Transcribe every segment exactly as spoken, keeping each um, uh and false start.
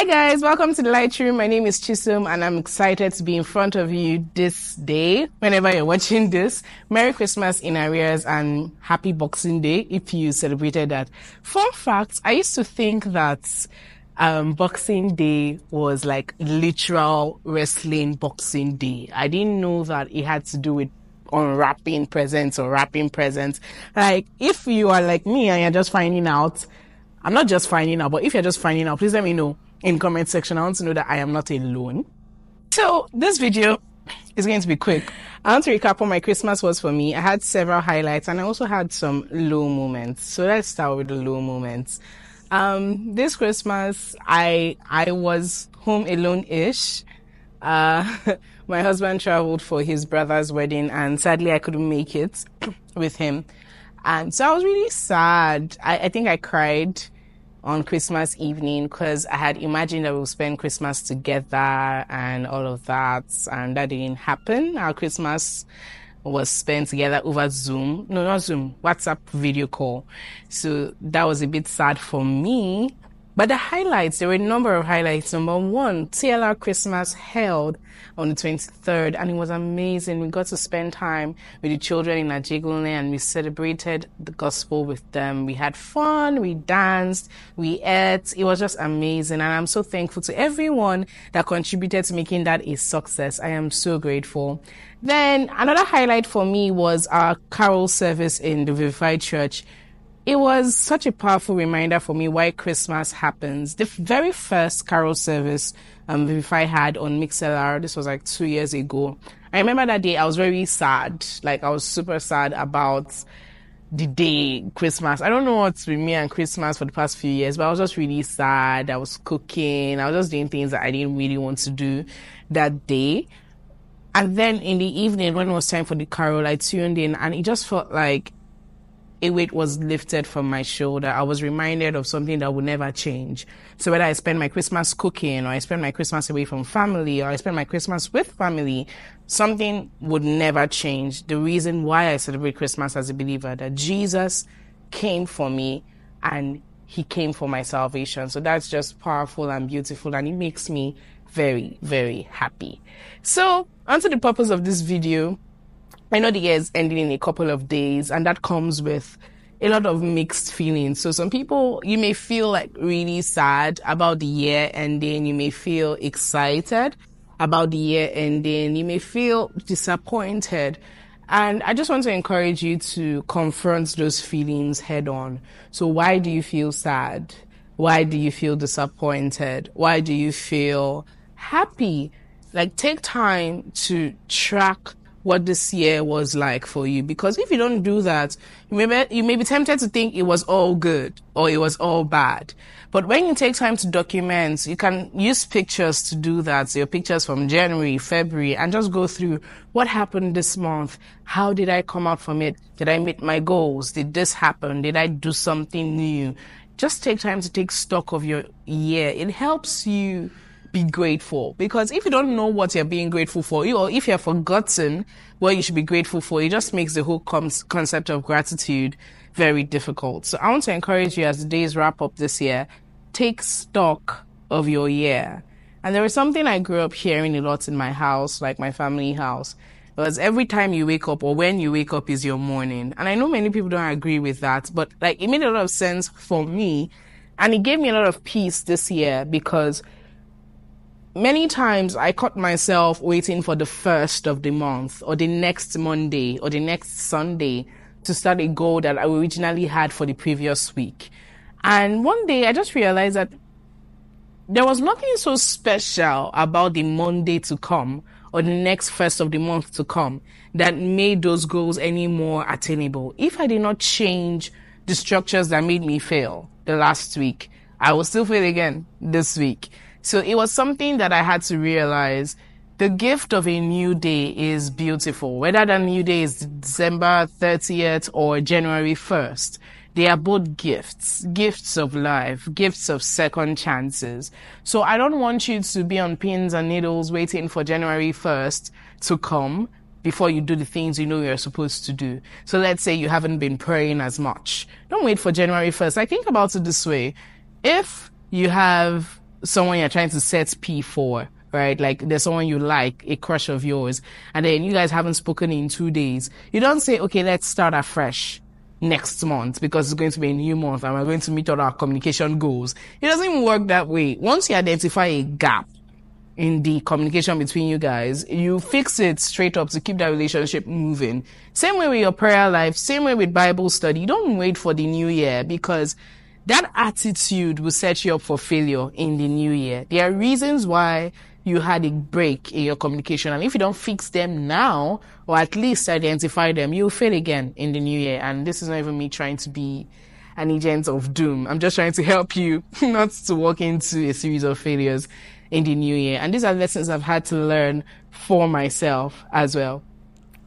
Hi guys, welcome to the Light Room. My name is Chisom and I'm excited to be in front of you this day, whenever you're watching this. Merry Christmas in arrears and happy Boxing Day if you celebrated that. Fun fact, I used to think that um Boxing Day was like literal wrestling Boxing Day. I didn't know that it had to do with unwrapping presents or wrapping presents. Like, if you are like me and you're just finding out, I'm not just finding out, but if you're just finding out, please let me know in comment section. I want to know that I am not alone. So this video is going to be quick. I want to recap what my Christmas was for me. I had several highlights and I also had some low moments. So let's start with the low moments. Um, this Christmas, I, I was home alone-ish. Uh, my husband traveled for his brother's wedding and sadly I couldn't make it with him. And so I was really sad. I, I think I cried on Christmas evening because I had imagined that we would spend Christmas together and all of that. And that didn't happen. Our Christmas was spent together over Zoom. No, not Zoom. WhatsApp video call. So that was a bit sad for me. But the highlights, there were a number of highlights. Number one, T L R Christmas held on the twenty-third, and it was amazing. We got to spend time with the children in Ajegunle, and we celebrated the gospel with them. We had fun, we danced, we ate. It was just amazing, and I'm so thankful to everyone that contributed to making that a success. I am so grateful. Then another highlight for me was our carol service in the Vivify Church. It was such a powerful reminder for me why Christmas happens. The very first carol service um, Vivify had on Mixlr, this was like two years ago. I remember that day I was very sad. Like, I was super sad about the day, Christmas. I don't know what's with me and Christmas for the past few years, but I was just really sad. I was cooking. I was just doing things that I didn't really want to do that day. And then in the evening, when it was time for the carol, I tuned in and it just felt like a weight was lifted from my shoulder. I was reminded of something that would never change. So whether I spend my Christmas cooking, or I spend my Christmas away from family, or I spend my Christmas with family, something would never change. The reason why I celebrate Christmas as a believer, that Jesus came for me and he came for my salvation. So that's just powerful and beautiful, and it makes me very, very happy. So onto the purpose of this video. I know the year is ending in a couple of days, and that comes with a lot of mixed feelings. So some people, you may feel like really sad about the year ending. You may feel excited about the year ending. You may feel disappointed. And I just want to encourage you to confront those feelings head on. So why do you feel sad? Why do you feel disappointed? Why do you feel happy? Like, take time to track what this year was like for you, because if you don't do that, you may be, you may be tempted to think it was all good or it was all bad. But when you take time to document, you can use pictures to do that. So your pictures from January, February, and just go through what happened this month. How did I come out from it? Did I meet my goals? Did this happen? Did I do something new? Just take time to take stock of your year. It helps you be grateful, because if you don't know what you're being grateful for, or if you've forgotten what you should be grateful for, it just makes the whole concept of gratitude very difficult. So I want to encourage you, as the days wrap up this year, take stock of your year. And there is something I grew up hearing a lot in my house, like my family house, because every time you wake up or when you wake up is your morning. And I know many people don't agree with that, but like, it made a lot of sense for me, and it gave me a lot of peace this year, because many times I caught myself waiting for the first of the month or the next Monday or the next Sunday to start a goal that I originally had for the previous week. And one day I just realized that there was nothing so special about the Monday to come or the next first of the month to come that made those goals any more attainable. If I did not change the structures that made me fail the last week, I will still fail again this week. So it was something that I had to realize. The gift of a new day is beautiful. Whether that new day is December thirtieth or January first, they are both gifts, gifts of life, gifts of second chances. So I don't want you to be on pins and needles waiting for January first to come before you do the things you know you're supposed to do. So let's say you haven't been praying as much. Don't wait for January first. I think about it this way. If you have someone you're trying to set P for, right? Like there's someone you like, a crush of yours, and then you guys haven't spoken in two days. You don't say, okay, let's start afresh next month because it's going to be a new month and we're going to meet all our communication goals. It doesn't even work that way. Once you identify a gap in the communication between you guys, you fix it straight up to keep that relationship moving. Same way with your prayer life, same way with Bible study. You don't wait for the new year because that attitude will set you up for failure in the new year. There are reasons why you had a break in your communication, and if you don't fix them now, or at least identify them, you'll fail again in the new year. And this is not even me trying to be an agent of doom. I'm just trying to help you not to walk into a series of failures in the new year. And these are lessons I've had to learn for myself as well.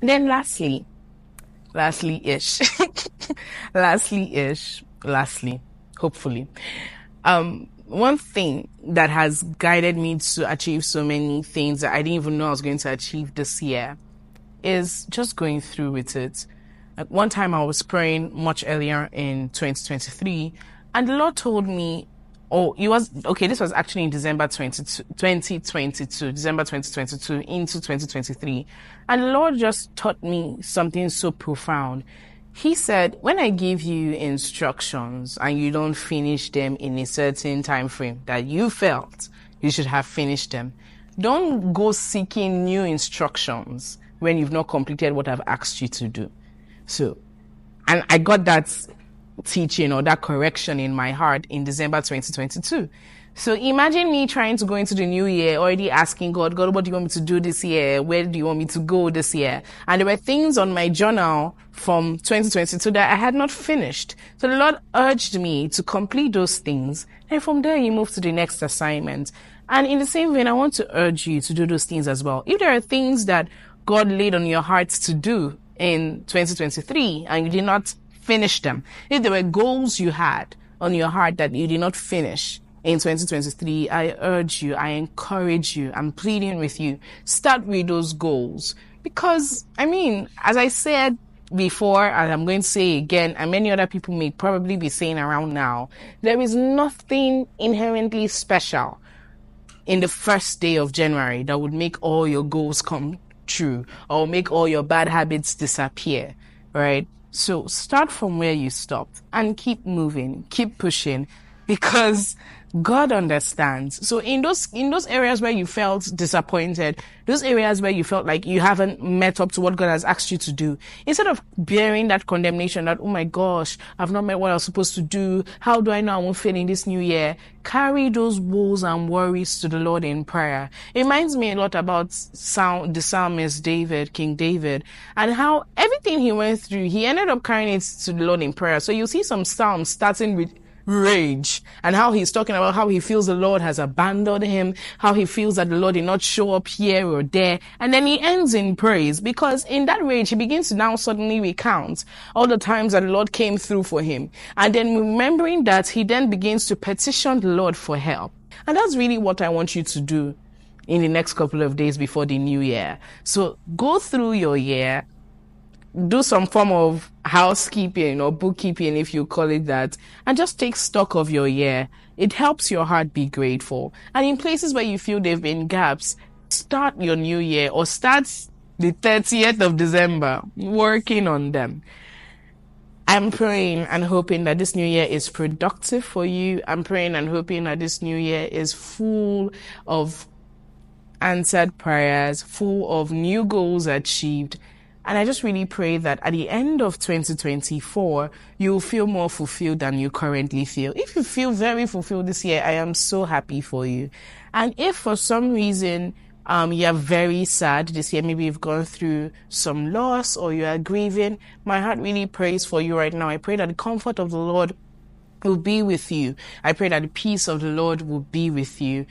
And then lastly, lastly-ish, lastly-ish, lastly, hopefully, um, one thing that has guided me to achieve so many things that I didn't even know I was going to achieve this year is just going through with it. At one time I was praying much earlier in twenty twenty-three, and the Lord told me, Oh, it was, okay, this was actually in December twenty twenty-two, December twenty twenty-two into twenty twenty-three. And the Lord just taught me something so profound. He said, when I give you instructions and you don't finish them in a certain time frame that you felt you should have finished them, don't go seeking new instructions when you've not completed what I've asked you to do. So, and I got that teaching or that correction in my heart in December twenty twenty-two. So imagine me trying to go into the new year already asking God, God, what do you want me to do this year? Where do you want me to go this year? And there were things on my journal from twenty twenty-two that I had not finished. So the Lord urged me to complete those things. And from there, you move to the next assignment. And in the same vein, I want to urge you to do those things as well. If there are things that God laid on your hearts to do in twenty twenty-three and you did not finish them, if there were goals you had on your heart that you did not finish in twenty twenty-three, I urge you, I encourage you, I'm pleading with you, start with those goals. Because, I mean, as I said before, and I'm going to say again, and many other people may probably be saying around now, there is nothing inherently special in the first day of January that would make all your goals come true or make all your bad habits disappear, right? So start from where you stopped and keep moving, keep pushing, because God understands. So in those, in those areas where you felt disappointed, those areas where you felt like you haven't met up to what God has asked you to do, instead of bearing that condemnation that, oh my gosh, I've not met what I was supposed to do, how do I know I won't fail in this new year? Carry those woes and worries to the Lord in prayer. It reminds me a lot about sound, the psalmist David, King David, and how everything he went through, he ended up carrying it to the Lord in prayer. So you see some psalms starting with rage, and how he's talking about how he feels the Lord has abandoned him, how he feels that the Lord did not show up here or there, and then he ends in praise, because in that rage he begins to now suddenly recount all the times that the Lord came through for him, and then remembering that, he then begins to petition the Lord for help. And that's really what I want you to do in the next couple of days before the new year. So go through your year, do some form of housekeeping or bookkeeping, if you call it that, and just take stock of your year. It helps your heart be grateful. And in places where you feel there have been gaps, start your new year, or start the thirtieth of December working on them. I'm praying and hoping that this new year is productive for you. I'm praying and hoping that this new year is full of answered prayers, full of new goals achieved. And I just really pray that at the end of twenty twenty-four, you'll feel more fulfilled than you currently feel. If you feel very fulfilled this year, I am so happy for you. And if for some reason um you're very sad this year, maybe you've gone through some loss or you are grieving, my heart really prays for you right now. I pray that the comfort of the Lord will be with you. I pray that the peace of the Lord will be with you.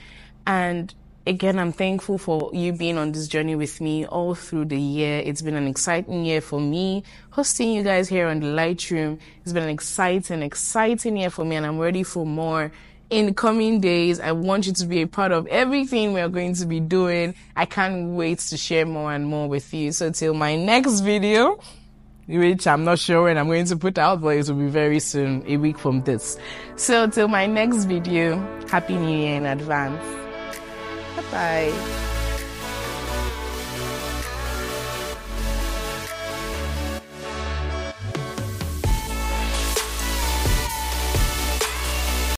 And again, I'm thankful for you being on this journey with me all through the year. It's been an exciting year for me. Hosting you guys here on the Lightroom, it's been an exciting, exciting year for me, and I'm ready for more. In the coming days, I want you to be a part of everything we're going to be doing. I can't wait to share more and more with you. So till my next video, which I'm not sure when I'm going to put out, but it will be very soon, a week from this. So till my next video, Happy New Year in advance. Bye-bye.